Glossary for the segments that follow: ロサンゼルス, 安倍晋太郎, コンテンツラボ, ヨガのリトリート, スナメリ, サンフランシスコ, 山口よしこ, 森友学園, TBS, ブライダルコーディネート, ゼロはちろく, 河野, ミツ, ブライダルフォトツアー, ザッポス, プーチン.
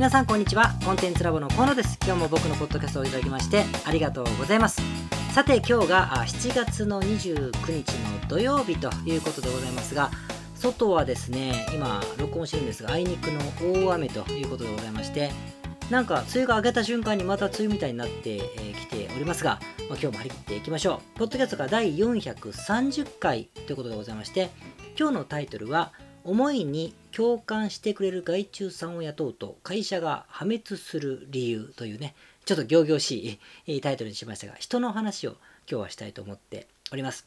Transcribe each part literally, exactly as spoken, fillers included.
皆さんこんにちは。コンテンツラボの河野です。今日も僕のポッドキャストをいただきましてありがとうございます。さて今日がしちがつのにじゅうくにちの土曜日ということでございますが、外はですね、今録音してるんですが、あいにくの大雨ということでございまして、なんか梅雨が明けた瞬間にまた梅雨みたいになってきておりますが、まあ、今日も張り切っていきましょう。ポッドキャストが第よんひゃくさんじゅっかいということでございまして、今日のタイトルは思いに共感してくれる外注さんを雇うと会社が破滅する理由というね、ちょっと仰々しいタイトルにしましたが、人の話を今日はしたいと思っております。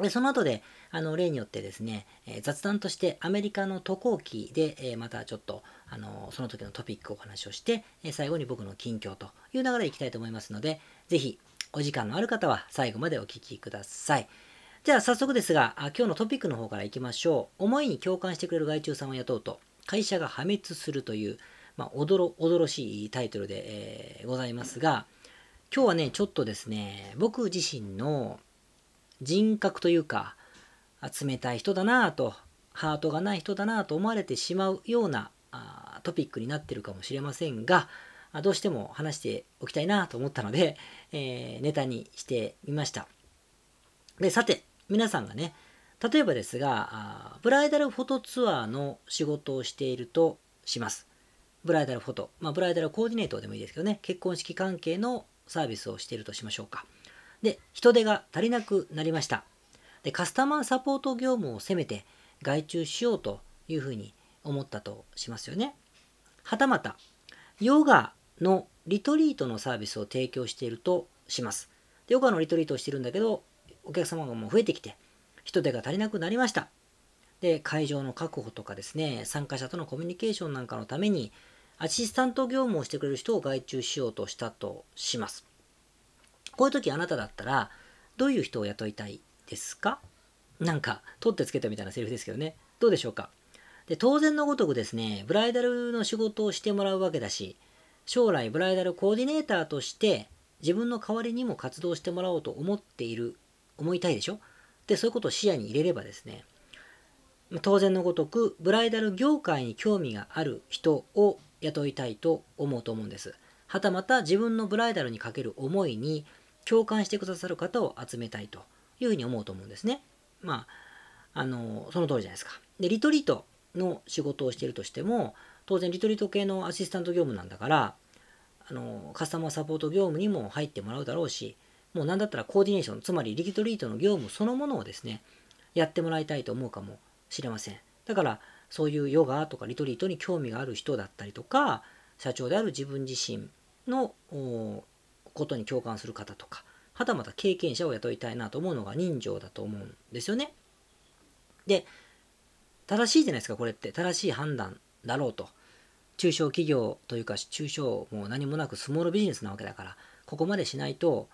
でその後であの例によってですね、雑談としてアメリカの渡航期でまたちょっとあのその時のトピックをお話をして、最後に僕の近況という流れでいきたいと思いますので、ぜひお時間のある方は最後までお聞きください。じゃあ早速ですが、今日のトピックの方からいきましょう。思いに共感してくれる外注さんを雇うと会社が破滅するという、まあ、おどろおどろしいタイトルで、えー、ございますが、今日はねちょっとですね、僕自身の人格というか、冷たい人だなぁと、ハートがない人だなぁと思われてしまうようなあトピックになってるかもしれませんが、どうしても話しておきたいなと思ったので、えー、ネタにしてみました。でさて皆さんがね、例えばですが、ブライダルフォトツアーの仕事をしているとします。ブライダルフォト、まあ、ブライダルコーディネートでもいいですけどね、結婚式関係のサービスをしているとしましょうか。で、人手が足りなくなりました。で、カスタマーサポート業務をせめて外注しようというふうに思ったとしますよね。はたまた、ヨガのリトリートのサービスを提供しているとします。で、ヨガのリトリートをしているんだけど、お客様がもう増えてきて人手が足りなくなりました。で、会場の確保とかですね、参加者とのコミュニケーションなんかのためにアシスタント業務をしてくれる人を外注しようとしたとします。こういう時あなただったらどういう人を雇いたいですか？なんか取ってつけたみたいなセリフですけどね、どうでしょうか。で、当然のごとくですね、ブライダルの仕事をしてもらうわけだし、将来ブライダルコーディネーターとして自分の代わりにも活動してもらおうと思っている思いたいでしょ。で、そういうことを視野に入れればですね、当然のごとくブライダル業界に興味がある人を雇いたいと思うと思うんです。はたまた自分のブライダルにかける思いに共感してくださる方を集めたいというふうに思うと思うんですね。まああのその通りじゃないですか。で、リトリートの仕事をしているとしても、当然リトリート系のアシスタント業務なんだから、あのカスタマーサポート業務にも入ってもらうだろうし、もう何だったらコーディネーション、つまりリトリートの業務そのものをですね、やってもらいたいと思うかもしれません。だからそういうヨガとかリトリートに興味がある人だったりとか、社長である自分自身のことに共感する方とか、はたまた経験者を雇いたいなと思うのが人情だと思うんですよね。で、正しいじゃないですか。これって正しい判断だろうと。中小企業というか、中小もう何もなくスモールビジネスなわけだから、ここまでしないと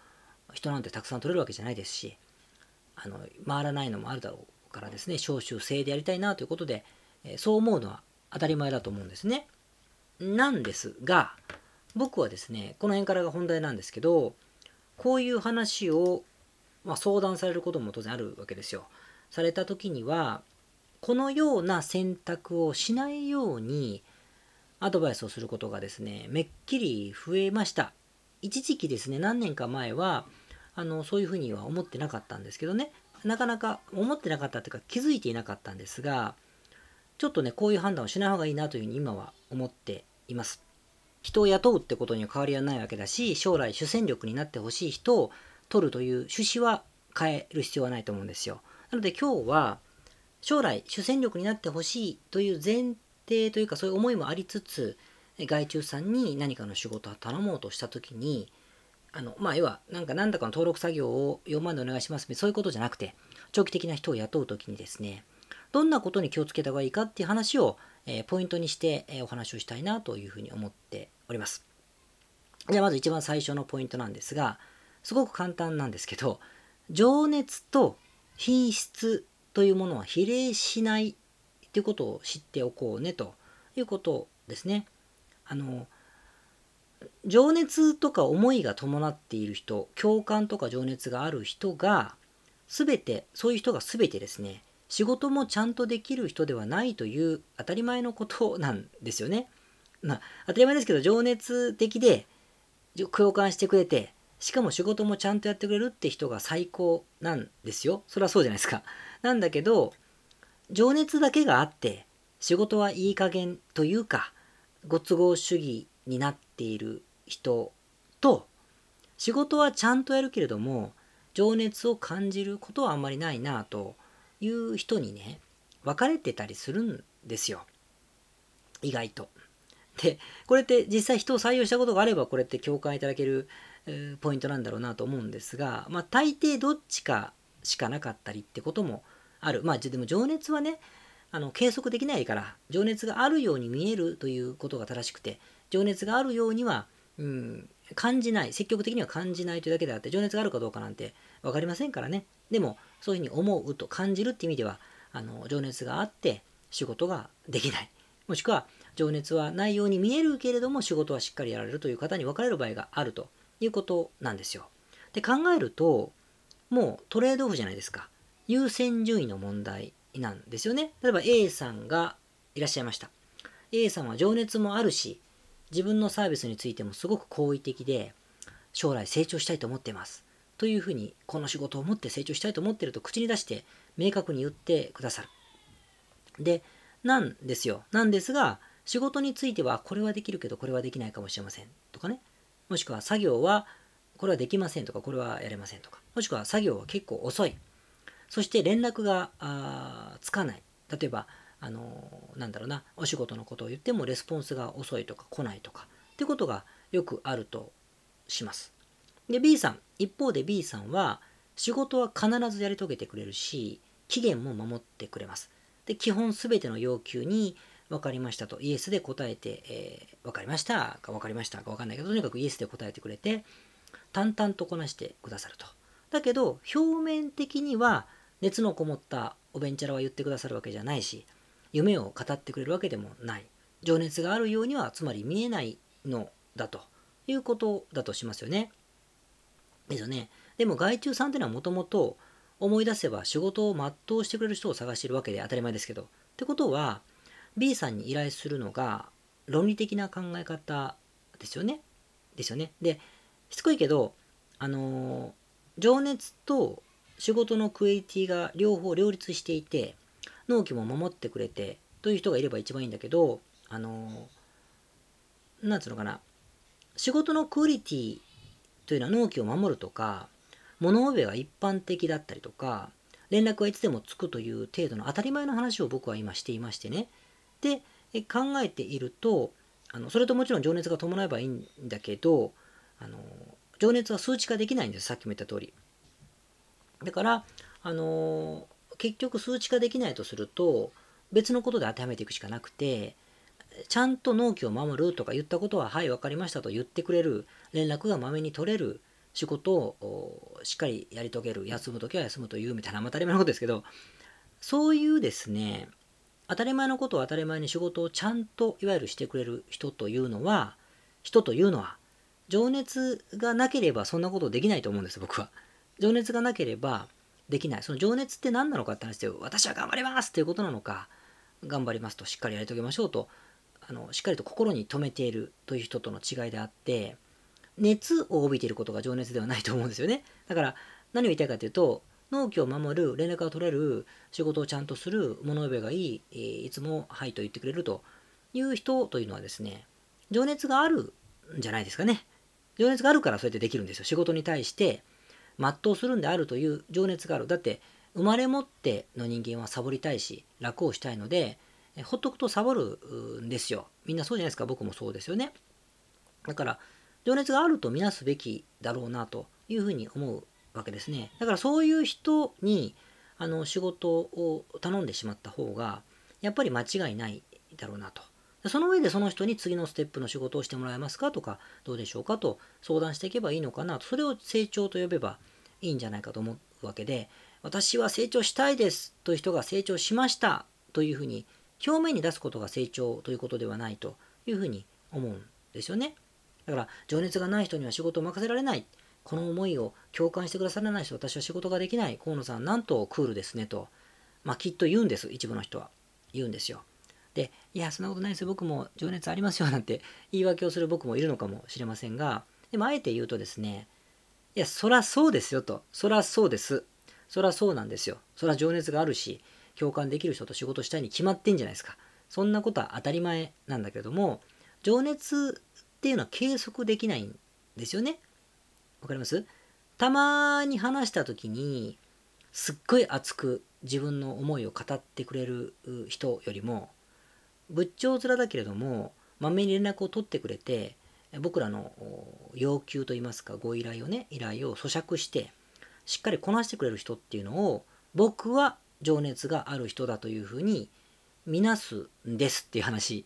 人なんてたくさん取れるわけじゃないですし、あの回らないのもあるだろうからですね、少数精でやりたいなということで、えそう思うのは当たり前だと思うんですね。なんですが、僕はですね、この辺からが本題なんですけど、こういう話を、まあ、相談されることも当然あるわけですよ。された時には、このような選択をしないようにアドバイスをすることがですね、めっきり増えました。一時期ですね、何年か前はあのそういうふうには思ってなかったんですけどね、なかなか思ってなかったというか、気づいていなかったんですが、ちょっとね、こういう判断をしない方がいいなというふうに今は思っています。人を雇うってことには変わりはないわけだし、将来主戦力になってほしい人を取るという趣旨は変える必要はないと思うんですよ。なので今日は、将来主戦力になってほしいという前提というか、そういう思いもありつつ、外注さんに何かの仕事を頼もうとしたときに、あのまあ要はなんか何らかの登録作業をよんまんでお願いしますみたいな、そういうことじゃなくて、長期的な人を雇うときにですね、どんなことに気をつけた方がいいかっていう話を、えー、ポイントにして、えー、お話をしたいなというふうに思っております。じゃあまず一番最初のポイントなんですが、すごく簡単なんですけど、情熱と品質というものは比例しないということを知っておこうねということですね。あの情熱とか思いが伴っている人、共感とか情熱がある人が全て、そういう人が全てですね、仕事もちゃんとできる人ではないという当たり前のことなんですよね。まあ、当たり前ですけど情熱的で共感してくれて、しかも仕事もちゃんとやってくれるって人が最高なんですよ。それはそうじゃないですか。なんだけど情熱だけがあって仕事はいい加減というかご都合主義になっている人と、仕事はちゃんとやるけれども情熱を感じることはあんまりないなという人にね、分かれてたりするんですよ、意外と。でこれって実際人を採用したことがあればこれって共感いただけるポイントなんだろうなと思うんですが、まあ大抵どっちかしかなかったりってこともある。まあでも情熱はね、あの計測できないから、情熱があるように見えるということが正しくて、情熱があるようには、うん、感じない、積極的には感じないというだけであって、情熱があるかどうかなんて分かりませんからね。でもそういうふうに思うと感じるっていう意味では、あの情熱があって仕事ができない、もしくは情熱はないように見えるけれども仕事はしっかりやられるという方に分かれる場合があるということなんですよ。で考えるともうトレードオフじゃないですか。優先順位の問題なんですよね。例えば A さんがいらっしゃいました。 A さんは情熱もあるし自分のサービスについてもすごく好意的で、将来成長したいと思ってますというふうに、この仕事を持って成長したいと思ってると口に出して明確に言ってくださる。でなんですよ。なんですが仕事についてはこれはできるけどこれはできないかもしれませんとかね、もしくは作業はこれはできませんとかこれはやれませんとか、もしくは作業は結構遅い、そして連絡があつかない、例えばあのなんだろうな、お仕事のことを言ってもレスポンスが遅いとか来ないとかってことがよくあるとします。で B さん、一方で B さんは仕事は必ずやり遂げてくれるし期限も守ってくれます。で基本全ての要求に分かりましたとイエスで答えて、えー、分かりましたか分かりましたか分かんないけど、とにかくイエスで答えてくれて淡々とこなしてくださると。だけど表面的には熱のこもったおべんちゃらは言ってくださるわけじゃないし、夢を語ってくれるわけでもない、情熱があるようにはつまり見えないのだということだとしますよね。ですよね。でも外注さんというのはもともと思い出せば仕事を全うしてくれる人を探しているわけで当たり前ですけど、ってことは B さんに依頼するのが論理的な考え方ですよね。ですよね。でしつこいけどあの情熱と仕事のクエリティが両方両立していて納期も守ってくれてという人がいれば一番いいんだけど、あのなんつうのかな、仕事のクオリティというのは納期を守るとか物覚えが一般的だったりとか連絡はいつでもつくという程度の当たり前の話を僕は今していましてね。で考えているとあのそれともちろん情熱が伴えばいいんだけど、あの情熱は数値化できないんです。さっきも言った通りだからあの結局数値化できないとすると別のことで当てはめていくしかなくて、ちゃんと納期を守るとか言ったことははい分かりましたと言ってくれる、連絡がまめに取れる、仕事をしっかりやり遂げる、休むときは休むというみたいな当たり前のことですけど、そういうですね当たり前のことを当たり前に仕事をちゃんといわゆるしてくれる人というのは人というのは情熱がなければそんなことできないと思うんです。僕は情熱がなければできない。その情熱って何なのかって話で、私は頑張りますっていうことなのか、頑張りますとしっかりやり遂げましょうとあのしっかりと心に留めているという人との違いであって、熱を帯びていることが情熱ではないと思うんですよね。だから何を言いたいかというと、納期を守る、連絡が取れる、仕事をちゃんとする、物覚えがいい、いつもはいと言ってくれるという人というのはですね、情熱があるんじゃないですかね。情熱があるからそうやってできるんですよ。仕事に対して全うするんであるという情熱がある。だって生まれ持っての人間はサボりたいし楽をしたいので、ほっとくとサボるんですよ。みんなそうじゃないですか。僕もそうですよね。だから情熱があると見なすべきだろうなというふうに思うわけですね。だからそういう人にあの仕事を頼んでしまった方がやっぱり間違いないだろうなと。その上でその人に次のステップの仕事をしてもらえますかとか、どうでしょうかと相談していけばいいのかなと。それを成長と呼べばいいんじゃないかと思うわけで、私は成長したいですという人が成長しましたというふうに表面に出すことが成長ということではないというふうに思うんですよね。だから情熱がない人には仕事を任せられない、この思いを共感してくださらない人、私は仕事ができない、河野さんなんとクールですねと、まあきっと言うんです。一部の人は言うんですよ。で、いやそんなことないですよ、僕も情熱ありますよなんて言い訳をする僕もいるのかもしれませんが、でもあえて言うとですね、いやそらそうですよと、そらそうです、そらそうなんですよ、そら情熱があるし共感できる人と仕事したいに決まってんじゃないですか。そんなことは当たり前なんだけれども、情熱っていうのは計測できないんですよね。わかります？たまに話した時にすっごい熱く自分の思いを語ってくれる人よりも、仏頂面だけれどもまめに連絡を取ってくれて、僕らの要求といいますか、ご依頼をね、依頼を咀嚼してしっかりこなしてくれる人っていうのを、僕は情熱がある人だというふうに見なすんですっていう話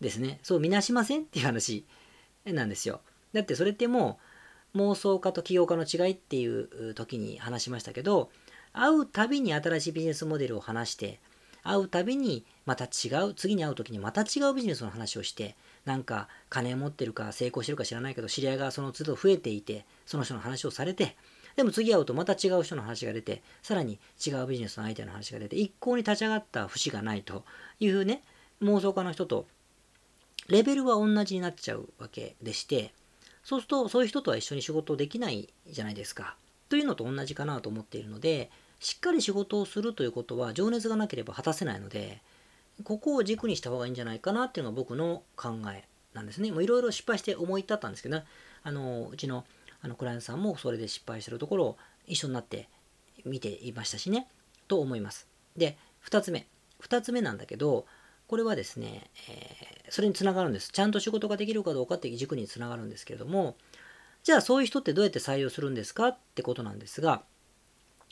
ですね。そう見なしませんっていう話なんですよ。だってそれってもう妄想家と起業家の違いっていう時に話しましたけど、会うたびに新しいビジネスモデルを話して、会うたびにまた違う、次に会う時にまた違うビジネスの話をして、なんか金持ってるか成功してるか知らないけど知り合いがその都度増えていて、その人の話をされて、でも次会うとまた違う人の話が出て、さらに違うビジネスの相手の話が出て、一向に立ち上がった節がないというね、妄想家の人とレベルは同じになっちゃうわけでして、そうするとそういう人とは一緒に仕事できないじゃないですか。というのと同じかなと思っているので、しっかり仕事をするということは情熱がなければ果たせないので、ここを軸にした方がいいんじゃないかなっていうのが僕の考えなんですね。もういろいろ失敗して思い立ったんですけどね、あのうちのあのクライアントさんもそれで失敗してるところを一緒になって見ていましたしね、と思います。で、ふたつめふたつめなんだけど、これはですね、えー、それにつながるんです。ちゃんと仕事ができるかどうかって軸につながるんですけれども、じゃあそういう人ってどうやって採用するんですかってことなんですが、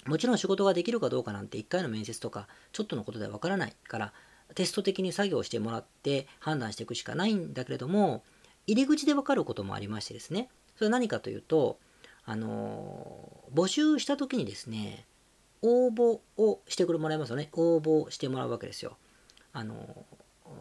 もちろん仕事ができるかどうかなんていっかいの面接とかちょっとのことではわからないから、テスト的に作業してもらって判断していくしかないんだけれども、入り口でわかることもありましてですね、それは何かというと、あのー、募集した時にですね、応募をしてもらいますよね。応募してもらうわけですよ。あの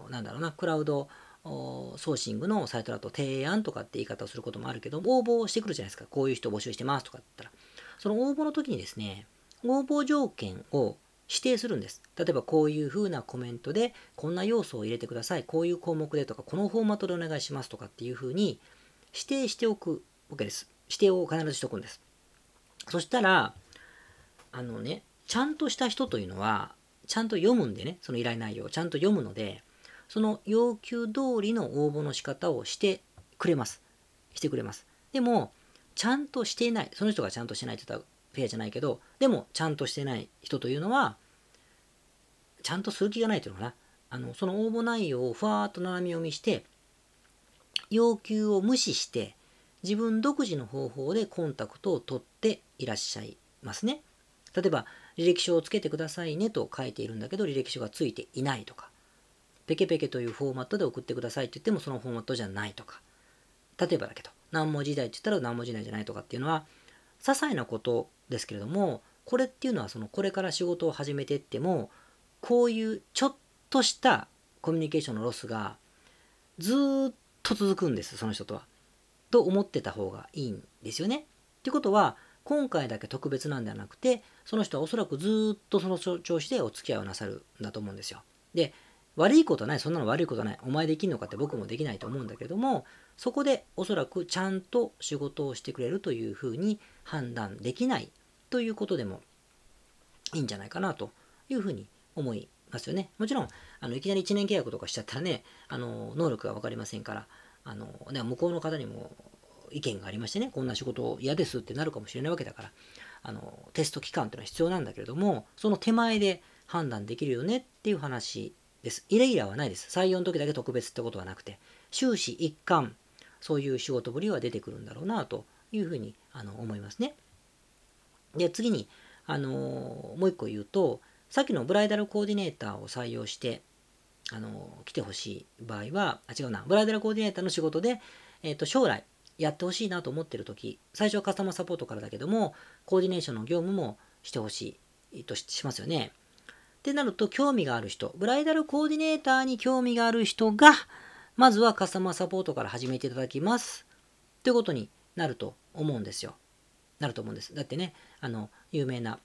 ー、なんだろうな、クラウドソーシングのサイトだと提案とかって言い方をすることもあるけど、応募をしてくるじゃないですか。こういう人募集してますとかだったら。その応募の時にですね、応募条件を指定するんです。例えばこういう風なコメントで、こんな要素を入れてください。こういう項目でとか、このフォーマットでお願いしますとかっていう風に、指定しておくわけです。指定を必ずしておくんです。そしたら、あのね、ちゃんとした人というのは、ちゃんと読むんでね、その依頼内容をちゃんと読むので、その要求通りの応募の仕方をしてくれます。してくれます。でも、ちゃんとしていない、その人がちゃんとしてないって言ったらフェアじゃないけど、でも、ちゃんとしてない人というのは、ちゃんとする気がないというのかな。あの、その応募内容をふわーっと斜め読みして、要求を無視して自分独自の方法でコンタクトを取っていらっしゃいますね。例えば履歴書をつけてくださいねと書いているんだけど、履歴書がついていないとか、ペケペケというフォーマットで送ってくださいって言ってもそのフォーマットじゃないとか、例えばだけど何文字台って言ったら何文字台じゃないとかっていうのは些細なことですけれども、これっていうのはそのこれから仕事を始めていっても、こういうちょっとしたコミュニケーションのロスがずーっとと続くんです、その人とは。と思ってた方がいいんですよね。ってことは今回だけ特別なんではなくて、その人はおそらくずっとその調子でお付き合いをなさるんだと思うんですよ。で、悪いことはない、そんなの悪いことはない、お前できんのかって僕もできないと思うんだけども、そこでおそらくちゃんと仕事をしてくれるというふうに判断できないということでもいいんじゃないかなというふうに思います。ますよね。もちろんあのいきなりいちねん契約とかしちゃったらね、あの能力が分かりませんから、あので向こうの方にも意見がありましてね、こんな仕事嫌ですってなるかもしれないわけだから、あのテスト期間というのは必要なんだけれども、その手前で判断できるよねっていう話です。イレギュラーはないです。採用の時だけ特別ってことはなくて、終始一貫そういう仕事ぶりは出てくるんだろうなというふうにあの思いますね。で、次にあのもう一個言うと、さっきのブライダルコーディネーターを採用してあの来てほしい場合は、あ違うな、ブライダルコーディネーターの仕事で、えー、と将来やってほしいなと思っているとき、最初はカスタマーサポートからだけども、コーディネーションの業務もしてほしいと し, しますよね。ってなると、興味がある人、ブライダルコーディネーターに興味がある人が、まずはカスタマーサポートから始めていただきます。ということになると思うんですよ。なると思うんです。だってね、あの、有名な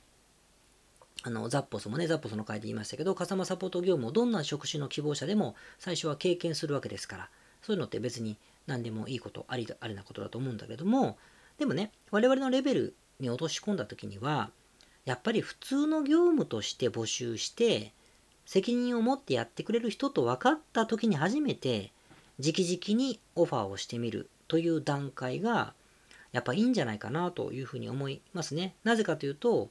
あのザッポスもね、ザッポスの会で言いましたけど、カスタマーサポート業務をどんな職種の希望者でも最初は経験するわけですから、そういうのって別に何でもいいこと、あり、ありなことだと思うんだけども、でもね、我々のレベルに落とし込んだ時には、やっぱり普通の業務として募集して、責任を持ってやってくれる人と分かった時に初めて、直々にオファーをしてみるという段階が、やっぱいいんじゃないかなというふうに思いますね。なぜかというと、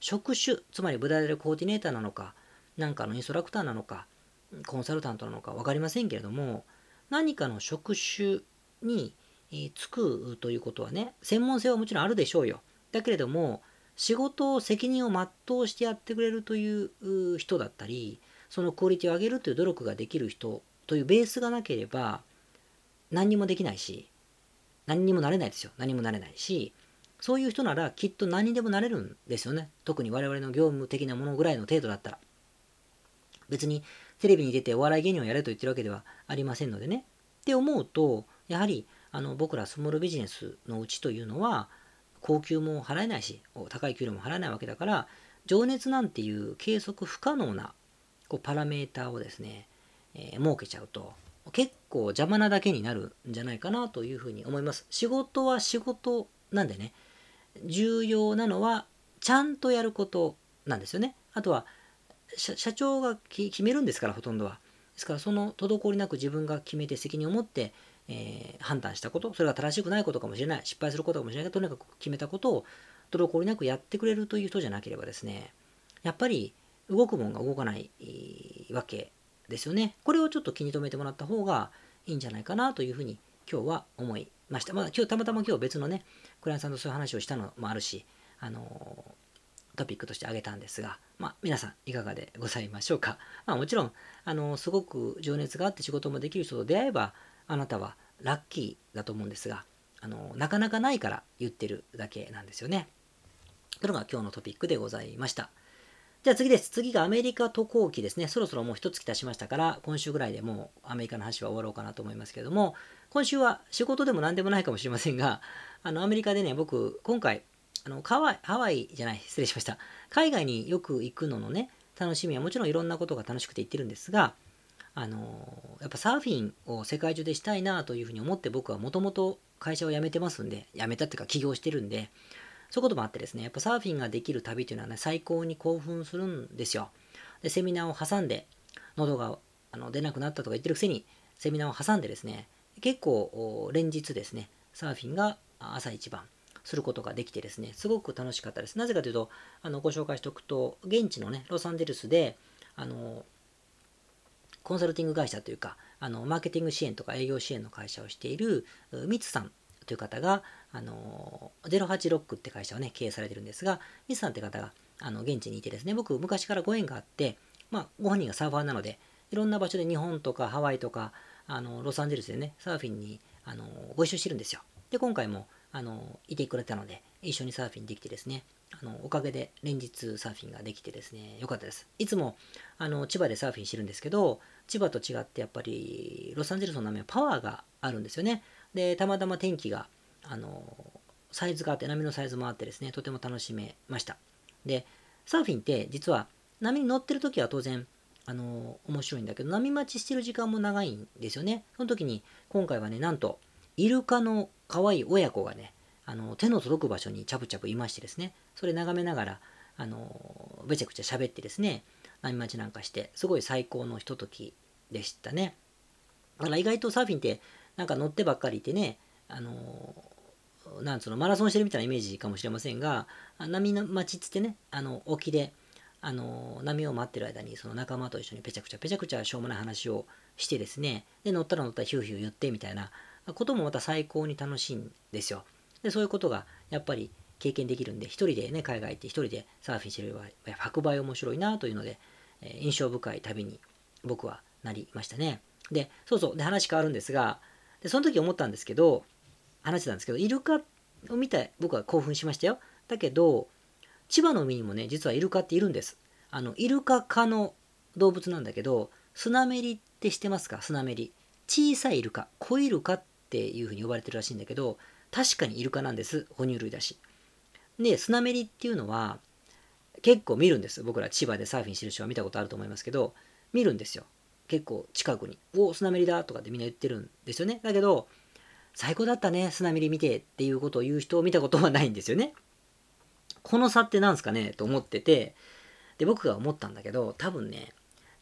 職種、つまりブライダルコーディネーターなのか、なんかのインストラクターなのか、コンサルタントなのか分かりませんけれども、何かの職種に就くということはね、専門性はもちろんあるでしょうよ。だけれども、仕事を責任を全うしてやってくれるという人だったり、そのクオリティを上げるという努力ができる人というベースがなければ、何にもできないし、何にもなれないですよ。何もなれないし、そういう人ならきっと何にでもなれるんですよね。特に我々の業務的なものぐらいの程度だったら。別にテレビに出てお笑い芸人をやれと言ってるわけではありませんのでね。って思うと、やはりあの僕らスモールビジネスのうちというのは、高給も払えないし、高い給料も払えないわけだから、情熱なんていう計測不可能なこうパラメーターをですね、えー、設けちゃうと、結構邪魔なだけになるんじゃないかなというふうに思います。仕事は仕事なんでね、重要なのはちゃんとやることなんですよね。あとは社、社長が決めるんですから、ほとんどは。ですから、その滞りなく自分が決めて責任を持って、えー、判断したこと、それが正しくないことかもしれない、失敗することかもしれないが、とにかく決めたことを滞りなくやってくれるという人じゃなければですね、やっぱり動くもんが動かないわけですよね。これをちょっと気に留めてもらった方がいいんじゃないかなというふうに今日は思いました。まあ、今日たまたま今日別のね、クライアントさんとそういう話をしたのもあるし、あのー、トピックとして挙げたんですが、まあ、皆さんいかがでございましょうか。まあ、もちろん、あのー、すごく情熱があって仕事もできる人と出会えば、あなたはラッキーだと思うんですが、あのー、なかなかないから言ってるだけなんですよね。というのが今日のトピックでございました。じゃあ次です。次がアメリカ渡航期ですね。そろそろもう一月経ちましたから、今週ぐらいでもうアメリカの話は終わろうかなと思いますけれども、今週は仕事でも何でもないかもしれませんが、あのアメリカでね、僕、今回、あのハワイ、ハワイじゃない、失礼しました。海外によく行くののね、楽しみはもちろんいろんなことが楽しくて行ってるんですが、あのやっぱサーフィンを世界中でしたいなというふうに思って僕はもともと会社を辞めてますんで、辞めたっていうか起業してるんで、そういうこともあってですね、やっぱサーフィンができる旅というのはね、最高に興奮するんですよ。で、セミナーを挟んで、喉があの出なくなったとか言ってるくせに、セミナーを挟んでですね、結構連日ですね、サーフィンが朝一番することができてですね、すごく楽しかったです。なぜかというと、あのご紹介しておくと、現地のね、ロサンゼルスで、あの、コンサルティング会社というか、あのマーケティング支援とか営業支援の会社をしているミツさんという方が、あのゼロはちろくって会社をね、経営されてるんですが、ミツさんって方があの現地にいてですね、僕昔からご縁があって、まあ、ご本人がサーファーなので、いろんな場所で日本とかハワイとか、あのロサンゼルスでね、サーフィンにあのご一緒してるんですよ。で、今回もあのいてくれたので、一緒にサーフィンできてですね、あのおかげで連日サーフィンができてですね、よかったです。いつもあの千葉でサーフィンしてるんですけど、千葉と違ってやっぱりロサンゼルスの名前はパワーがあるんですよね。で、たまたま天気が、あの、サイズがあって、波のサイズもあってですね、とても楽しめました。で、サーフィンって実は波に乗ってる時は当然、あの、面白いんだけど、波待ちしてる時間も長いんですよね。その時に、今回はね、なんと、イルカの可愛い親子がね、あの、手の届く場所にチャプチャプいましてですね、それ眺めながら、あの、べちゃくちゃ喋ってですね、波待ちなんかして、すごい最高のひとときでしたね。だから意外とサーフィンって、なんか乗ってばっかりいてね、あのー、なんつうの、マラソンしてるみたいなイメージかもしれませんが、波の待ちつってね、あの、沖で、あのー、波を待ってる間に、その仲間と一緒にペチャクチャペチャクチャしょうもない話をしてですね、で、乗ったら乗ったらヒューヒュー言ってみたいなこともまた最高に楽しいんですよ。で、そういうことがやっぱり経験できるんで、一人でね、海外行って一人でサーフィンしてれば、ひゃく倍面白いなというので、えー、印象深い旅に僕はなりましたね。で、そうそう、で、話変わるんですが、で、その時思ったんですけど、話してたんですけど、イルカを見て僕は興奮しましたよ。だけど、千葉の海にもね、実はイルカっているんです。あの、イルカ科の動物なんだけど、スナメリって知ってますか？スナメリ。小さいイルカ、小イルカっていうふうに呼ばれてるらしいんだけど、確かにイルカなんです。哺乳類だし。で、スナメリっていうのは、結構見るんです。僕ら千葉でサーフィンしてる人は見たことあると思いますけど、見るんですよ。結構近くに。お、スナメリだとかってみんな言ってるんですよね。だけど、最高だったね、スナメリ見てっていうことを言う人を見たことはないんですよね。この差ってなんですかねと思ってて、で、僕が思ったんだけど、多分ね、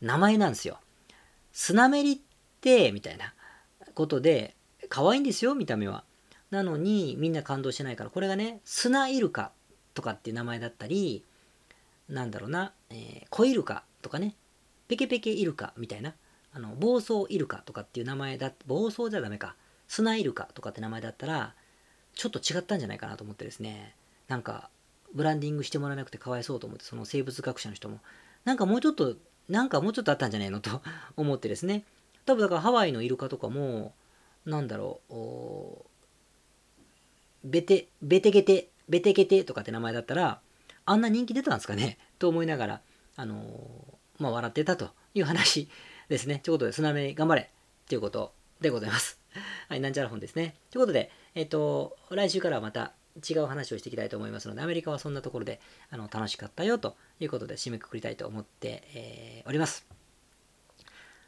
名前なんですよ。スナメリって、みたいなことで、可愛いんですよ、見た目は。なのに、みんな感動してないから、これがね、スナイルカとかっていう名前だったり、なんだろうな、えー、コイルカとかね、ペケペケイルカみたいな、あの、暴走イルカとかっていう名前だ、暴走じゃダメか、スナイルカとかって名前だったら、ちょっと違ったんじゃないかなと思ってですね、なんか、ブランディングしてもらえなくてかわいそうと思って、その生物学者の人も、なんかもうちょっと、なんかもうちょっとあったんじゃないのと思ってですね、多分だからハワイのイルカとかも、なんだろう、ベテ、ベテゲテ、ベテゲテとかって名前だったら、あんな人気出たんですかねと思いながら、あのー、まあ、笑ってたという話ですね。ということで、スナメリ頑張れということでございます。はい、なんちゃら本ですね。ということで、えっと、来週からはまた違う話をしていきたいと思いますので、アメリカはそんなところであの楽しかったよということで締めくくりたいと思って、えー、おります。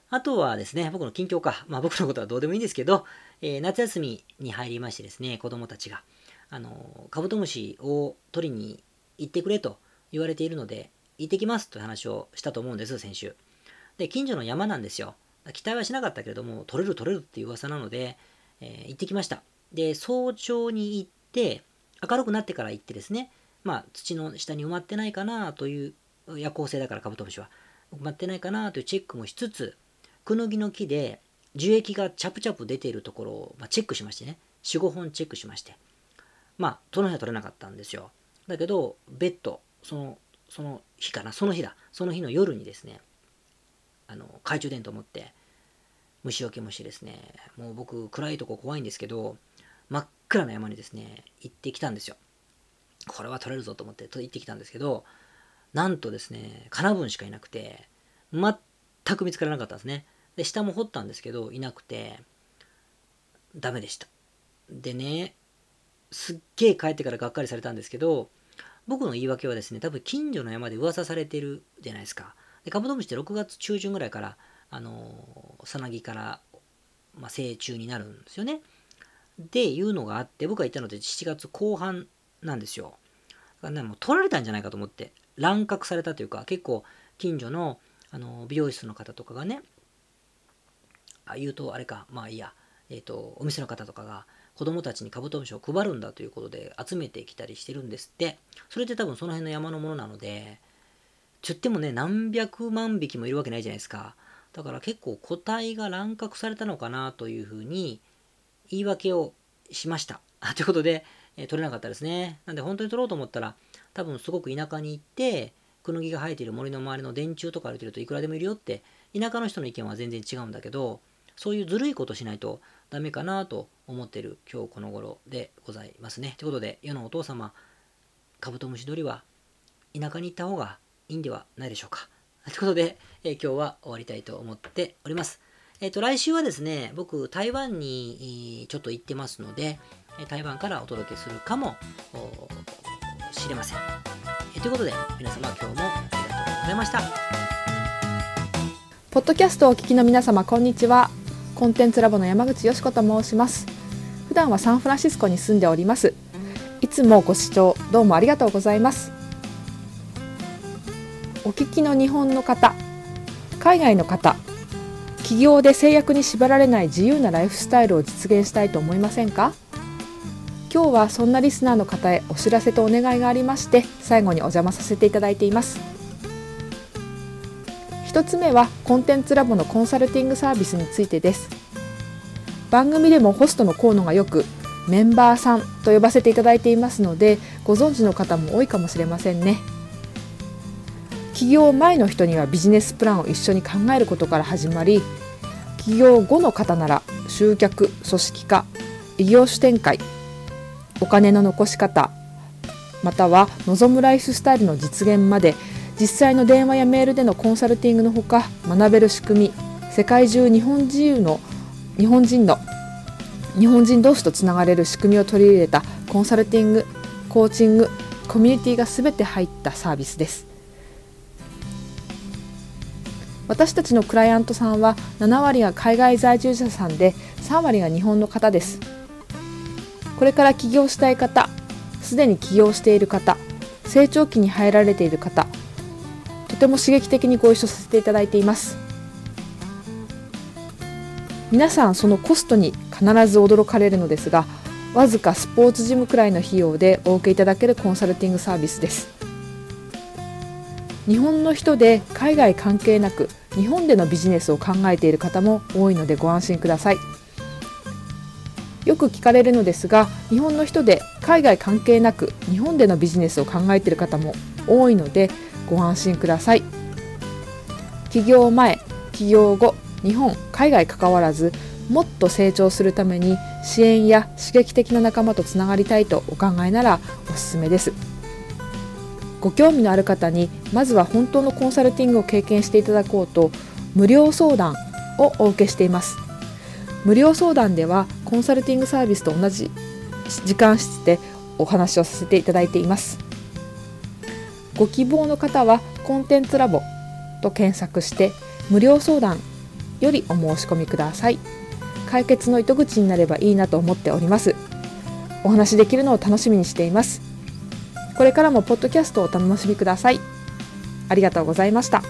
あとはですね、僕の近況か。まあ僕のことはどうでもいいんですけど、えー、夏休みに入りましてですね、子供たちが、あの、カブトムシを取りに行ってくれと言われているので、行ってきますという話をしたと思うんです、先週。で、近所の山なんですよ。期待はしなかったけれども、取れる取れるっていう噂なので、えー、行ってきました。で、早朝に行って、明るくなってから行ってですね、まあ土の下に埋まってないかなという、夜行性だからカブトムシは、埋まってないかなというチェックもしつつ、クヌギの木で樹液がチャプチャプ出ているところをチェックしましてね、よん、ごほんチェックしまして、まあ、その日は取れなかったんですよ。だけど、別途、その、その日かな、その日だ、その日の夜にですね、あの、懐中電灯を持って、虫よけもしてですね、もう僕、暗いとこ怖いんですけど、真っ暗な山にですね、行ってきたんですよ。これは取れるぞと思って行ってきたんですけど、なんとですね、カナブンしかいなくて、全く見つからなかったんですね。で、下も掘ったんですけど、いなくて、ダメでした。でね、すっげえ帰ってからがっかりされたんですけど、僕の言い訳はですね、多分近所の山で噂されてるじゃないですか。で、カブトムシってろくがつちゅうじゅんぐらいから、あのー、さなぎから、まあ、成虫になるんですよね。で、いうのがあって、僕が行ったのでしちがつこうはんなんですよ。だからね、もう取られたんじゃないかと思って、乱獲されたというか、結構近所の、あのー、美容室の方とかがね、あ、言うとあれか、まあいいや、えっと、お店の方とかが、子供たちにカブトムシを配るんだということで集めてきたりしてるんですって。それって多分その辺の山のものなので、つってもね、何百万匹もいるわけないじゃないですか。だから結構個体が乱獲されたのかなというふうに言い訳をしました。ということで、えー、取れなかったですね。なんで本当に取ろうと思ったら、多分すごく田舎に行って、クヌギが生えている森の周りの電柱とか歩いてるといくらでもいるよって、田舎の人の意見は全然違うんだけど、そういうずるいことしないとダメかなと思ってる今日この頃でございますね。ということで、世のお父様、カブトムシ捕りは田舎に行った方がいいんではないでしょうか。ということで、えー、今日は終わりたいと思っております。えっと、来週はですね、僕、台湾にちょっと行ってますので、台湾からお届けするかもしれません。えー、ということで、皆様今日もありがとうございました。ポッドキャストをお聞きの皆様、こんにちは。コンテンツラボの山口よしこと申します。普段はサンフランシスコに住んでおります。いつもご視聴どうもありがとうございます。お聞きの日本の方、海外の方、起業で制約に縛られない自由なライフスタイルを実現したいと思いませんか？今日はそんなリスナーの方へお知らせとお願いがありまして、最後にお邪魔させていただいています。ひとつめはコンテンツラボのコンサルティングサービスについてです。番組でもホストの河野がよくメンバーさんと呼ばせていただいていますので、ご存知の方も多いかもしれませんね。起業前の人にはビジネスプランを一緒に考えることから始まり、起業後の方なら集客、組織化、異業種展開、お金の残し方、または望むライフスタイルの実現まで、実際の電話やメールでのコンサルティングのほか、学べる仕組み、世界中日本人の日本人の日本人同士とつながれる仕組みを取り入れたコンサルティング、コーチング、コミュニティがすべて入ったサービスです。私たちのクライアントさんはななわりが海外在住者さんで、さんわりが日本の方です。これから起業したい方、すでに起業している方、成長期に入られている方、とても刺激的にご一緒させていただいています。皆さんそのコストに必ず驚かれるのですが、わずかスポーツジムくらいの費用でお受けいただけるコンサルティングサービスです。日本の人で海外関係なく、日本でのビジネスを考えている方も多いのでご安心ください。よく聞かれるのですが、日本の人で海外関係なく日本でのビジネスを考えている方も多いのでご安心ください。起業前、起業後、日本、海外関わらず、もっと成長するために支援や刺激的な仲間とつながりたいとお考えならおすすめです。ご興味のある方にまずは本当のコンサルティングを経験していただこうと、無料相談をお受けしています。無料相談ではコンサルティングサービスと同じ時間室でお話をさせていただいています。ご希望の方はコンテンツラボと検索して無料相談よりお申し込みください。解決の糸口になればいいなと思っております。お話できるのを楽しみにしています。これからもポッドキャストをお楽しみください。ありがとうございました。